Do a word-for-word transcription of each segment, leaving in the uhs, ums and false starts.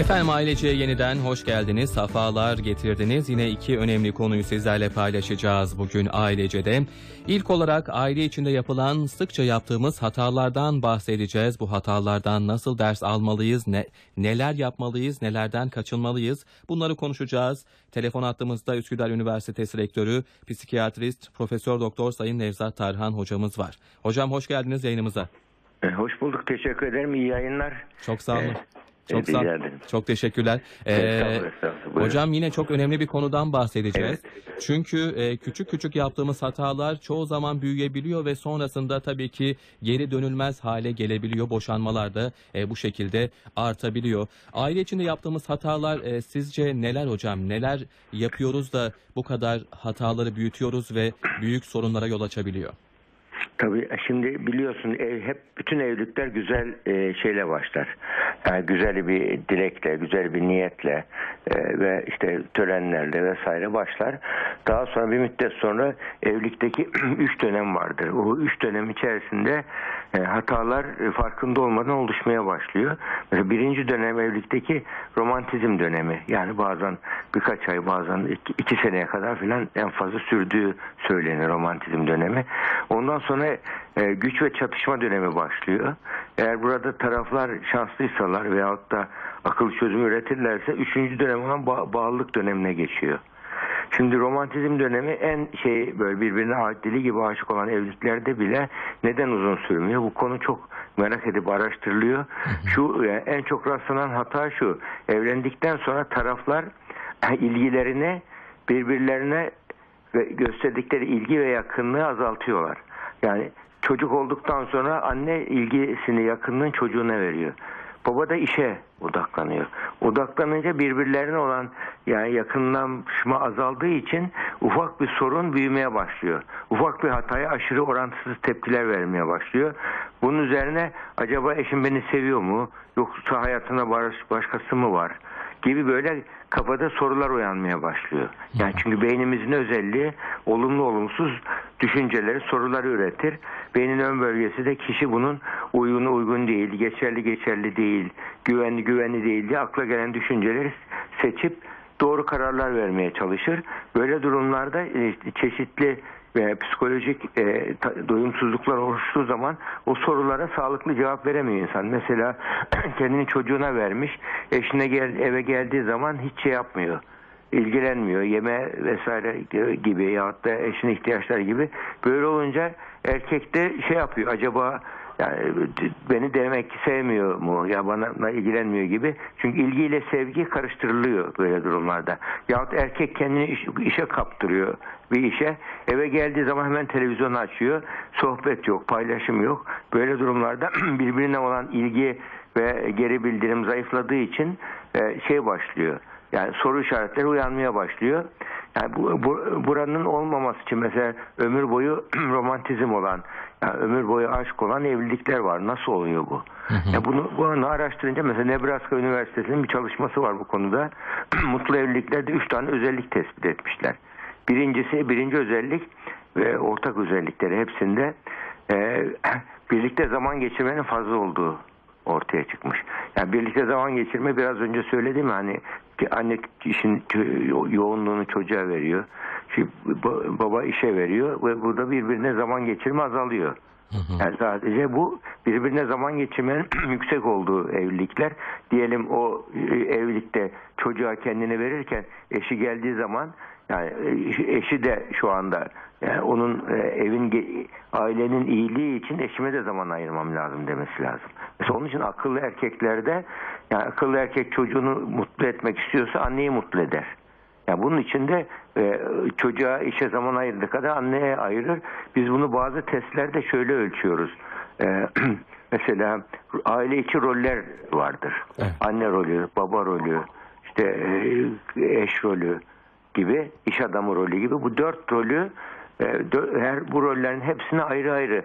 Efendim aileciye yeniden hoş geldiniz, safalar getirdiniz. Yine iki önemli konuyu sizlerle paylaşacağız bugün ailecede. İlk olarak aile içinde yapılan, sıkça yaptığımız hatalardan bahsedeceğiz. Bu hatalardan nasıl ders almalıyız, ne, neler yapmalıyız, nelerden kaçınmalıyız, bunları konuşacağız. Telefon hattımızda Üsküdar Üniversitesi Rektörü, psikiyatrist, Profesör Doktor Sayın Nevzat Tarhan hocamız var. Hocam hoş geldiniz yayınımıza. Hoş bulduk, teşekkür ederim, iyi yayınlar. Çok sağ olun. Ee... Çok, sağ, çok teşekkürler. Ee, estağfurullah, estağfurullah. Hocam yine çok önemli bir konudan bahsedeceğiz. Evet. Çünkü e, küçük küçük yaptığımız hatalar çoğu zaman büyüyebiliyor ve sonrasında tabii ki geri dönülmez hale gelebiliyor. Boşanmalar da e, bu şekilde artabiliyor. Aile içinde yaptığımız hatalar e, sizce neler hocam? Neler yapıyoruz da bu kadar hataları büyütüyoruz ve büyük sorunlara yol açabiliyor? Tabii şimdi biliyorsun ev, hep bütün evlilikler güzel e, şeyle başlar. Yani güzel bir dilekle, güzel bir niyetle e, ve işte törenlerle vesaire başlar. Daha sonra bir müddet sonra evlilikteki üç dönem vardır. O üç dönem içerisinde e, hatalar e, farkında olmadan oluşmaya başlıyor. Mesela birinci dönem evlilikteki romantizm dönemi. Yani bazen birkaç ay, bazen iki, iki seneye kadar filan en fazla sürdüğü söylenir romantizm dönemi. Ondan sonra Ee, güç ve çatışma dönemi başlıyor. Eğer burada taraflar şanslıysalar veyahut da akıl çözümü üretirlerse üçüncü dönem olan ba bağlılık dönemine geçiyor. Şimdi romantizm dönemi en şey böyle birbirine ait deli gibi aşık olan evliliklerde bile neden uzun sürmüyor? Bu konu çok merak edip araştırılıyor. Şu yani en çok rastlanan hata şu: evlendikten sonra taraflar ilgilerini birbirlerine gösterdikleri ilgi ve yakınlığı azaltıyorlar. Yani çocuk olduktan sonra anne ilgisini, yakınlığın çocuğuna veriyor. Baba da işe odaklanıyor. Odaklanınca birbirlerine olan yani yakınlaşma azaldığı için ufak bir sorun büyümeye başlıyor. Ufak bir hataya aşırı orantısız tepkiler vermeye başlıyor. Bunun üzerine acaba eşim beni seviyor mu? Yoksa hayatına başkası mı var? Gibi böyle kafada sorular uyanmaya başlıyor. Yani çünkü beynimizin özelliği olumlu olumsuz düşünceleri, soruları üretir. Beynin ön bölgesi de kişi bunun uygunu uygun değil, geçerli geçerli değil, güvenli güvenli değil diye akla gelen düşünceleri seçip doğru kararlar vermeye çalışır. Böyle durumlarda çeşitli ve psikolojik e, ta, doyumsuzluklar oluştuğu zaman o sorulara sağlıklı cevap veremiyor insan. Mesela kendini çocuğuna vermiş, eşine gel, eve geldiği zaman hiç şey yapmıyor, ilgilenmiyor, yeme vesaire gibi ya da eşinin ihtiyaçları gibi. Böyle olunca erkek de şey yapıyor, acaba yani beni demek ki sevmiyor mu ya bana ilgilenmiyor gibi. Çünkü ilgiyle sevgi karıştırılıyor böyle durumlarda. Yahut erkek kendini iş, işe kaptırıyor bir işe. Eve geldiği zaman hemen televizyonu açıyor. Sohbet yok, paylaşım yok. Böyle durumlarda birbirine olan ilgi ve geri bildirim zayıfladığı için şey başlıyor. Yani soru işaretleri uyanmaya başlıyor. Yani bu, bu, buranın olmaması için mesela ömür boyu romantizm olan, yani ömür boyu aşk olan evlilikler var. Nasıl oluyor bu? Hı hı. Yani bunu, bunu araştırınca mesela Nebraska Üniversitesi'nin bir çalışması var bu konuda. Mutlu evliliklerde üç tane özellik tespit etmişler. Birincisi, birinci özellik ve ortak özellikleri hepsinde e, birlikte zaman geçirmenin fazla olduğu ortaya çıkmış. Yani birlikte zaman geçirme, biraz önce söyledim hani ki anne işin yoğunluğunu çocuğa veriyor. Şimdi baba işe veriyor ve burada birbirine zaman geçirme azalıyor. Hı hı. Yani sadece bu birbirine zaman geçirmenin yüksek olduğu evlilikler. Diyelim o evlilikte çocuğa kendini verirken eşi geldiği zaman yani eşi de şu anda yani onun evin ailenin iyiliği için eşime de zaman ayırmam lazım demesi lazım. Mesela onun için akıllı erkeklerde yani akıllı erkek çocuğunu mutlu etmek istiyorsa anneyi mutlu eder. Yani bunun için de e, çocuğa işe zaman ayırdığı kadar anneye ayırır. Biz bunu bazı testlerde şöyle ölçüyoruz. E, mesela aile içi roller vardır. Evet. Anne rolü, baba rolü, işte e, eş rolü gibi, iş adamı rolü gibi. Bu dört rolü, e, dö, her bu rollerin hepsine ayrı ayrı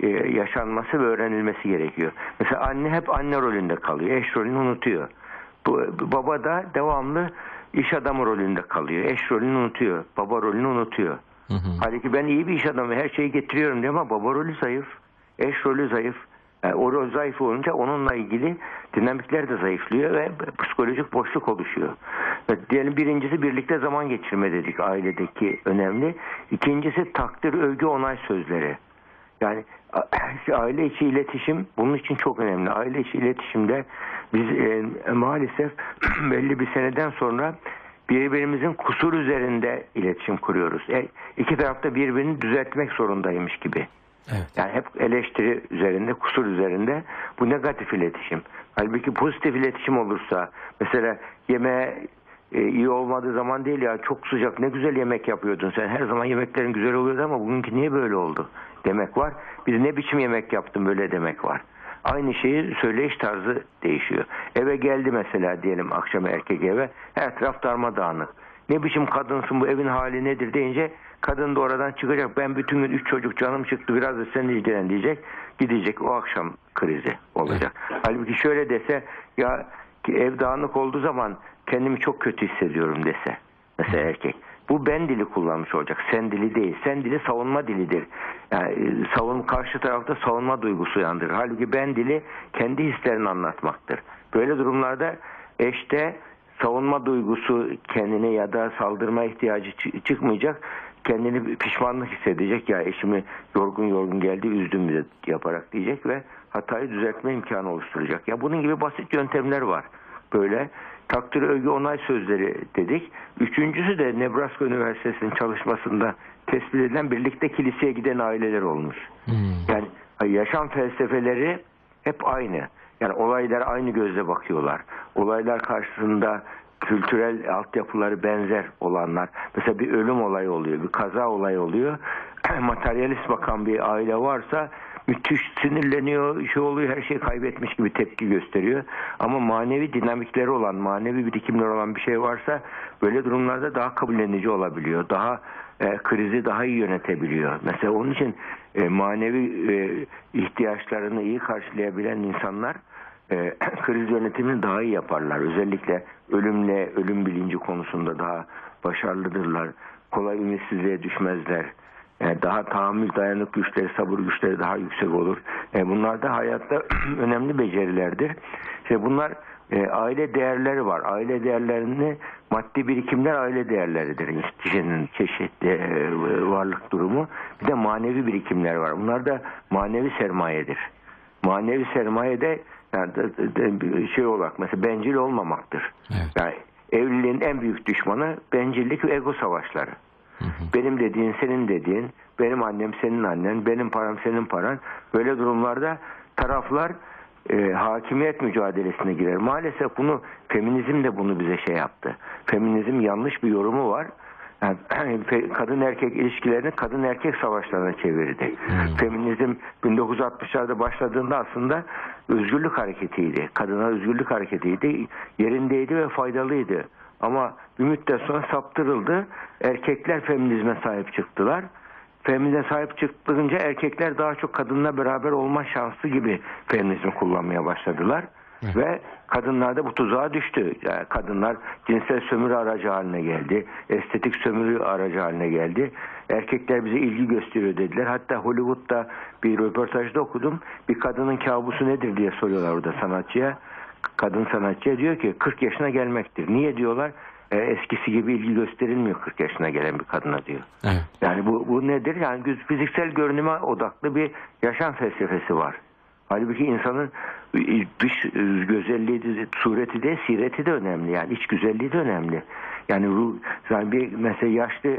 e, yaşanması ve öğrenilmesi gerekiyor. Mesela anne hep anne rolünde kalıyor, eş rolünü unutuyor. Bu, baba da devamlı İş adamı rolünde kalıyor. Eş rolünü unutuyor. Baba rolünü unutuyor. Hı hı. Halbuki ben iyi bir iş adamı, her şeyi getiriyorum diye ama baba rolü zayıf. Eş rolü zayıf. O zayıf olunca onunla ilgili dinamikler de zayıflıyor ve psikolojik boşluk oluşuyor. Diyelim birincisi birlikte zaman geçirme dedik, ailedeki önemli. İkincisi takdir, övgü, onay sözleri. Yani aile içi iletişim bunun için çok önemli. Aile içi iletişimde biz e, maalesef belli bir seneden sonra birbirimizin kusur üzerinde iletişim kuruyoruz. E, iki tarafta birbirini düzeltmek zorundaymış gibi. Evet. Yani hep eleştiri üzerinde, kusur üzerinde, bu negatif iletişim. Halbuki pozitif iletişim olursa, mesela yemeğe e, iyi olmadığı zaman değil, ya çok sıcak ne güzel yemek yapıyordun sen, her zaman yemeklerin güzel oluyordu ama bugünkü niye böyle oldu demek var. Bir ne biçim yemek yaptın böyle demek var. Aynı şeyi söyleyiş tarzı değişiyor. Eve geldi mesela diyelim akşam erkek eve, her taraf darmadağınık. Ne biçim kadınsın, bu evin hali nedir deyince kadın da oradan çıkacak. Ben bütün gün üç çocuk, canım çıktı, biraz da seninle ilgilen diyecek. Gidecek, o akşam krizi olacak. Evet. Halbuki şöyle dese, ya ev dağınık olduğu zaman kendimi çok kötü hissediyorum dese mesela erkek. Bu ben dili kullanmış olacak. Sen dili değil. Sen dili savunma dilidir. Yani savun, karşı tarafta savunma duygusu uyandırır. Halbuki ben dili kendi hislerini anlatmaktır. Böyle durumlarda eşte savunma duygusu kendine ya da saldırma ihtiyacı çıkmayacak. Kendini pişmanlık hissedecek. Ya eşimi yorgun yorgun geldi, üzdüm yaparak diyecek ve hatayı düzeltme imkanı oluşturacak. Ya bunun gibi basit yöntemler var. Böyle takdir, övgü, onay sözleri dedik. Üçüncüsü de Nebraska Üniversitesi'nin çalışmasında tespit edilen birlikte kiliseye giden aileler olmuş. Hmm. Yani yaşam felsefeleri hep aynı. Yani olaylara aynı gözle bakıyorlar. Olaylar karşısında kültürel altyapıları benzer olanlar. Mesela bir ölüm olayı oluyor, bir kaza olayı oluyor. Materyalist bakan bir aile varsa müthiş sinirleniyor, şey oluyor, her şeyi kaybetmiş gibi tepki gösteriyor. Ama manevi dinamikleri olan, manevi birikimleri olan bir şey varsa böyle durumlarda daha kabullenici olabiliyor. Daha e, krizi daha iyi yönetebiliyor. Mesela onun için e, manevi e, ihtiyaçlarını iyi karşılayabilen insanlar e, kriz yönetimini daha iyi yaparlar. Özellikle ölümle, ölüm bilinci konusunda daha başarılıdırlar. Kolay ümitsizliğe düşmezler. Daha tahammül, dayanık güçleri, sabır güçleri daha yüksek olur. Bunlar da hayatta önemli becerilerdir. İşte bunlar aile değerleri var. Aile değerlerini, maddi birikimler aile değerleridir. Kişinin çeşitli varlık durumu. Bir de manevi birikimler var. Bunlar da manevi sermayedir. Manevi sermaye de yani şey olarak mesela bencil olmamaktır. Evet. Yani evliliğin en büyük düşmanı bencillik ve ego savaşları. Benim dediğin, senin dediğin, benim annem, senin annen, benim param, senin paran. Böyle durumlarda taraflar e, hakimiyet mücadelesine girer. Maalesef bunu, feminizm de bunu bize şey yaptı. Feminizm yanlış bir yorumu var. Yani, kadın erkek ilişkilerini kadın erkek savaşlarına çevirdi. Hmm. Feminizm bin dokuz yüz altmışlarda başladığında aslında özgürlük hareketiydi. Kadına özgürlük hareketiydi. Yerindeydi ve faydalıydı. Ama bir müddet sonra saptırıldı. Erkekler feminizme sahip çıktılar. Feminizme sahip çıktıkça erkekler daha çok kadınla beraber olma şansı gibi feminizmi kullanmaya başladılar. Evet. Ve kadınlar da bu tuzağa düştü. Yani kadınlar cinsel sömürü aracı haline geldi. Estetik sömürü aracı haline geldi. Erkekler bize ilgi gösteriyor dediler. Hatta Hollywood'da bir röportajda okudum. Bir kadının kabusu nedir diye soruyorlar orada sanatçıya. Kadın sanatçıya diyor ki kırk yaşına gelmektir. Niye diyorlar? E, eskisi gibi ilgi gösterilmiyor kırk yaşına gelen bir kadına diyor. Evet. Yani bu, bu nedir? Yani fiziksel görünüme odaklı bir yaşam felsefesi var. Halbuki insanın dış güzelliği de, sureti de, sireti de önemli. Yani iç güzelliği de önemli. Yani ruh, yani bir mesela yaşlı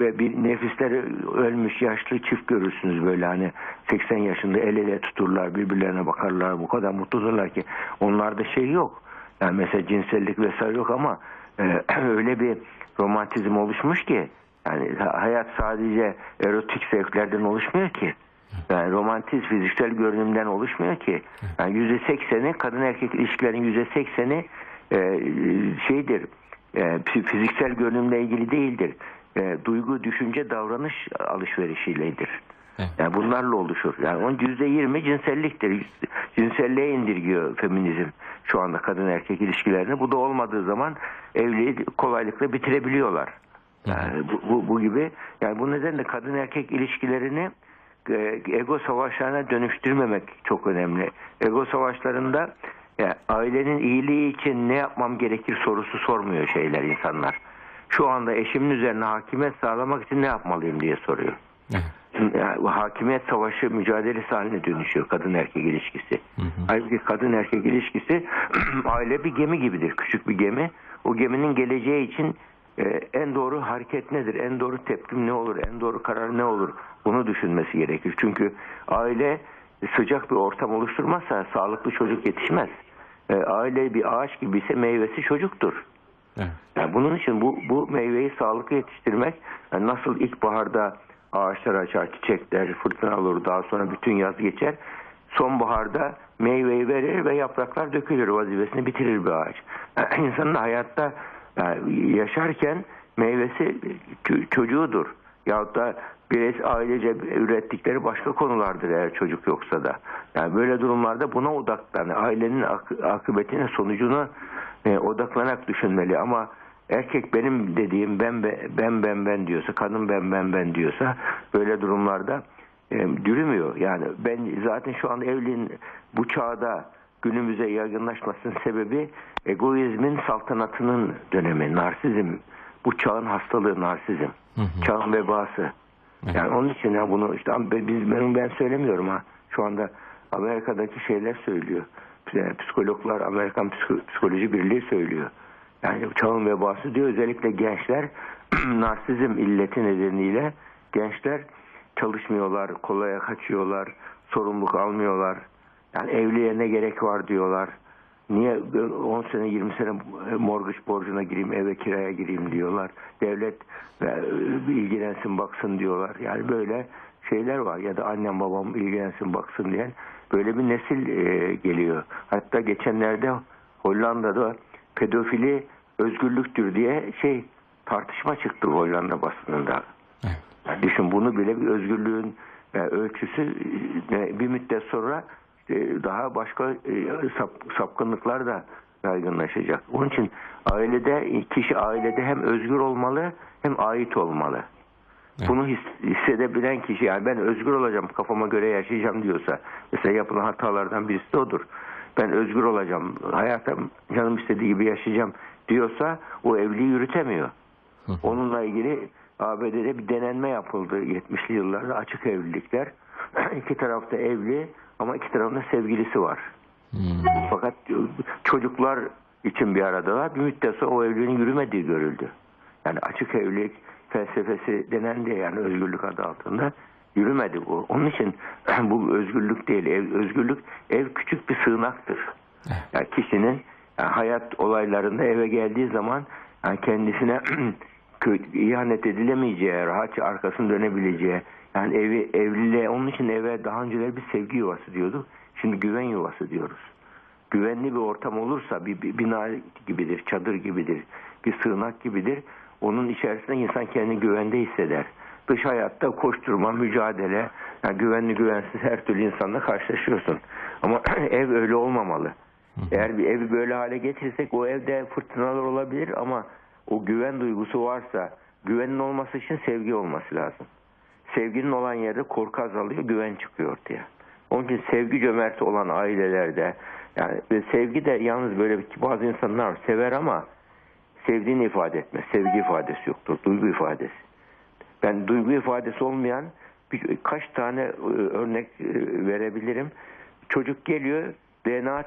ve bir nefisleri ölmüş yaşlı çift görürsünüz böyle, hani seksen yaşında el ele tuturlar, birbirlerine bakarlar, bu kadar mutludurlar ki onlarda şey yok. Yani mesela cinsellik vesaire yok ama e, öyle bir romantizm oluşmuş ki yani hayat sadece erotik zevklerden oluşmuyor ki. Yani romantiz fiziksel görünümden oluşmuyor ki. Yani yüzde sekseni kadın erkek ilişkilerin yüzde sekseni e, şeydir. E, fiziksel görünümle ilgili değildir. E, duygu, düşünce, davranış alışverişiyledir. Evet. Yani bunlarla oluşur. Yani onun yüzde yirmi cinselliktir. Cinselliğe indirgiyor feminizm şu anda kadın erkek ilişkilerini. Bu da olmadığı zaman evliliği kolaylıkla bitirebiliyorlar. Yani evet. bu, bu, bu gibi. Yani bu nedenle kadın erkek ilişkilerini ego savaşlarına dönüştürmemek çok önemli. Ego savaşlarında yani ailenin iyiliği için ne yapmam gerekir sorusu sormuyor şeyler, insanlar. Şu anda eşimin üzerine hakimiyet sağlamak için ne yapmalıyım diye soruyor. Yani hakimiyet savaşı mücadelesi haline dönüşüyor kadın erkek ilişkisi. Hı hı. Halbuki kadın erkek ilişkisi aile bir gemi gibidir, küçük bir gemi. O geminin geleceği için e, en doğru hareket nedir, en doğru tepkim ne olur, en doğru karar ne olur, bunu düşünmesi gerekir. Çünkü aile sıcak bir ortam oluşturmazsa sağlıklı çocuk yetişmez. E, aile bir ağaç gibi ise meyvesi çocuktur. Evet. Yani bunun için bu, bu meyveyi sağlıklı yetiştirmek, yani nasıl ilkbaharda ağaçlar açar, çiçekler, fırtına olur, daha sonra bütün yaz geçer, sonbaharda meyveyi verir ve yapraklar dökülür, vazifesini bitirir bir ağaç. Yani insanın hayatta yani yaşarken meyvesi çocuğudur. Yahut da bireysel ailece ürettikleri başka konulardır eğer çocuk yoksa da. Yani böyle durumlarda buna odaklan, ailenin ak- akıbetine, sonucuna e, odaklanarak düşünmeli. Ama erkek benim dediğim ben ben ben ben diyorsa, kadın ben ben ben diyorsa böyle durumlarda e, yürümüyor. Yani ben zaten şu anda evliliğin bu çağda günümüze yaygınlaşmasının sebebi egoizmin saltanatının dönemi, narsizm. Bu çağın hastalığı narsizm. Hı hı. Çağın vebası. Hı hı. Yani onun için ya bunu işte biz ben, ben söylemiyorum ha. Şu anda Amerika'daki şeyler söylüyor. Psikologlar, Amerikan Psikoloji Birliği söylüyor. Yani çağın vebası diyor. Özellikle gençler narsizm illeti nedeniyle gençler çalışmıyorlar, kolaya kaçıyorlar, sorumluluk almıyorlar. Yani evliliğe ne gerek var diyorlar. Niye on sene yirmi sene mortgage borcuna gireyim, eve kiraya gireyim diyorlar. Devlet ilgilensin baksın diyorlar. Yani böyle şeyler var, ya da annem babam ilgilensin baksın diyen böyle bir nesil geliyor. Hatta geçenlerde Hollanda'da pedofili özgürlüktür diye şey tartışma çıktı Hollanda basınında. Yani düşün, bunu bile bir özgürlüğün ölçüsü bir müddet sonra daha başka sapkınlıklar da yaygınlaşacak. Onun için ailede, kişi ailede hem özgür olmalı hem ait olmalı. Evet. Bunu hissedebilen kişi, yani ben özgür olacağım, kafama göre yaşayacağım diyorsa, mesela yapılan hatalardan birisi de odur. Ben özgür olacağım, hayatım canım istediği gibi yaşayacağım diyorsa o evliliği yürütemiyor. Hı. Onunla ilgili A B D'de bir denenme yapıldı yetmişli yıllarda, açık evlilikler. İki tarafta evli ama iki tarafında sevgilisi var. Hmm. Fakat çocuklar için bir aradalar. Bir müddet sonra o evliliğin yürümediği görüldü. Yani açık evlilik felsefesi denen diye, yani özgürlük adı altında yürümedi bu. Onun için bu özgürlük değil. Ev, özgürlük, ev küçük bir sığınaktır. Yani kişinin yani hayat olaylarında eve geldiği zaman yani kendisine ihanet edilemeyeceği, rahatça arkasını dönebileceği, yani evi, evliliğe, onun için eve daha önceler bir sevgi yuvası diyorduk. Şimdi güven yuvası diyoruz. Güvenli bir ortam olursa bir, bir bina gibidir, çadır gibidir, bir sığınak gibidir. Onun içerisinde insan kendini güvende hisseder. Dış hayatta koşturma, mücadele, yani güvenli güvensiz her türlü insanla karşılaşıyorsun. Ama ev öyle olmamalı. Eğer bir evi böyle hale getirirsek o evde fırtınalar olabilir ama o güven duygusu varsa, güvenin olması için sevgi olması lazım. Sevginin olan yerde korku azalıyor, güven çıkıyor ortaya. Onun için sevgi cömerti olan ailelerde, yani sevgi de yalnız böyle bazı insanlar sever ama sevdiğini ifade etmez. Sevgi ifadesi yoktur, duygu ifadesi. Ben duygu ifadesi olmayan birkaç tane örnek verebilirim. Çocuk geliyor, D N A,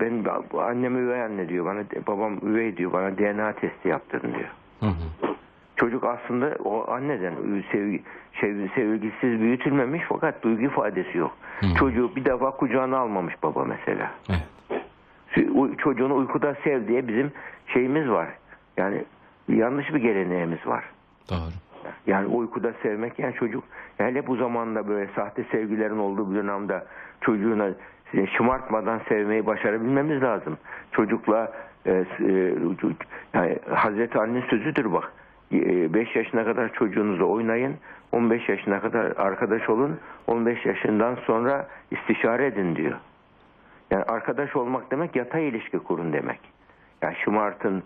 ben annem üvey anne diyor bana, babam üvey diyor bana, D N A testi yaptırın diyor. Hı hı. Çocuk aslında o anneden sevgi, sevgi, sevgisiz büyütülmemiş fakat duygu ifadesi yok. Hmm. Çocuğu bir defa kucağına almamış baba mesela. Evet. Çocuğunu uykuda sev diye bizim şeyimiz var. Yani yanlış bir geleneğimiz var. Doğru. Yani uykuda sevmek, yani çocuk hele bu zamanda böyle sahte sevgilerin olduğu bir dönemde çocuğuna şımartmadan sevmeyi başarabilmemiz lazım. Çocukla e, e, yani Hazreti Ali'nin sözüdür bak. beş yaşına kadar çocuğunuzla oynayın, on beş yaşına kadar arkadaş olun, on beş yaşından sonra istişare edin diyor. Yani arkadaş olmak demek yatay ilişki kurun demek. Yani şımartın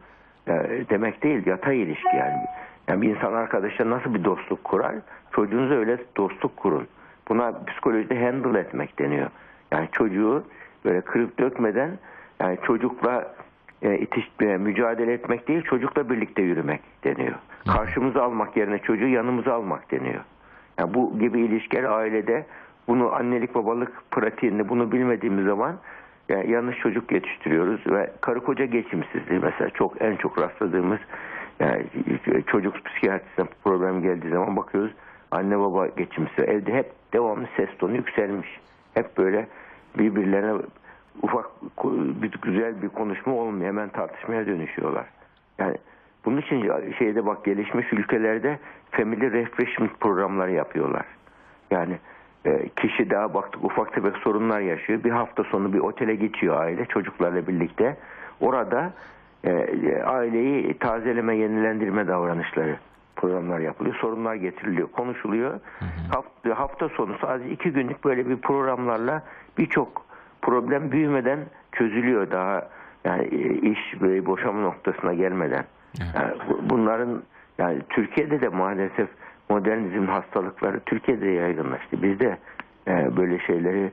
demek değil, yatay ilişki yani. Yani bir insan arkadaşla nasıl bir dostluk kurar? Çocuğunuza öyle dostluk kurun. Buna psikolojide handle etmek deniyor. Yani çocuğu böyle kırıp dökmeden, yani çocukla e, itiş, e, mücadele etmek değil, çocukla birlikte yürümek deniyor. Karşımıza almak yerine çocuğu yanımıza almak deniyor. Yani bu gibi ilişkiler ailede, bunu annelik babalık pratiğinde bunu bilmediğimiz zaman yani yanlış çocuk yetiştiriyoruz ve karı koca geçimsizliği mesela çok en çok rastladığımız, yani çocuk psikiyatrisine problem geldiği zaman bakıyoruz anne baba geçimsiz, evde hep devamlı ses tonu yükselmiş, hep böyle birbirlerine ufak bir güzel bir konuşma olmuyor, hemen tartışmaya dönüşüyorlar. Yani bunun için şeyde bak gelişmiş ülkelerde family refreshment programları yapıyorlar. Yani kişi daha baktık ufak tefek sorunlar yaşıyor. Bir hafta sonu bir otele geçiyor aile çocuklarla birlikte. Orada e, aileyi tazeleme, yenilendirme davranışları programlar yapılıyor. Sorunlar getiriliyor, konuşuluyor. Hı hı. Hafta, hafta sonu sadece iki günlük böyle bir programlarla birçok problem büyümeden çözülüyor daha. Yani iş ve boşanma noktasına gelmeden. Yani bunların yani Türkiye'de de maalesef modernizm hastalıkları Türkiye'de yaygınlaştı. Biz de e, böyle şeyleri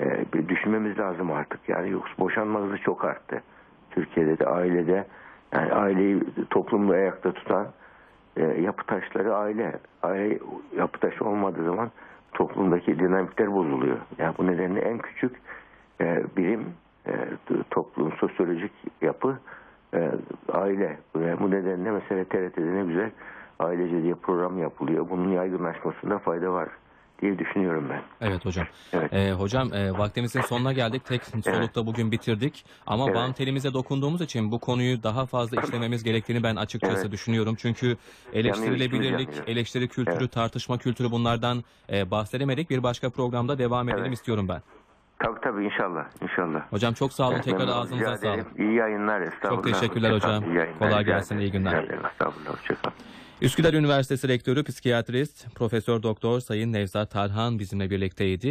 e, bir düşünmemiz lazım artık. Yani yoksa boşanma hızı çok arttı. Türkiye'de de ailede, yani aileyi toplumda ayakta tutan e, yapı taşları aile. Aile yapı taşı olmadığı zaman toplumdaki dinamikler bozuluyor. Yani bu nedenle en küçük e, birim e, toplum, sosyolojik yapı e, aile. Yani bu nedenle mesela T R T'de ne güzel ailece diye program yapılıyor. Bunun yaygınlaşmasında fayda var diye düşünüyorum ben. Evet hocam. Evet. Ee, hocam e, vaktimizin sonuna geldik. Tek solukta evet. Bugün bitirdik. Ama evet. Bam telimize dokunduğumuz için bu konuyu daha fazla işlememiz gerektiğini ben açıkçası evet. düşünüyorum. Çünkü eleştirilebilirlik, eleştiri kültürü, evet. tartışma kültürü bunlardan e, bahsedemedik. Bir başka programda devam edelim evet. istiyorum ben. Tabii tabii inşallah. inşallah. Hocam çok sağ olun. Evet, Tekrar ağzınıza sağlık. İyi yayınlar. Çok teşekkürler hocam. Kolay gelsin. İyi günler. Estağfurullah. Hoşçakalın. Üsküdar Üniversitesi Rektörü Psikiyatrist Profesör Doktor Sayın Nevzat Tarhan bizimle birlikteydi.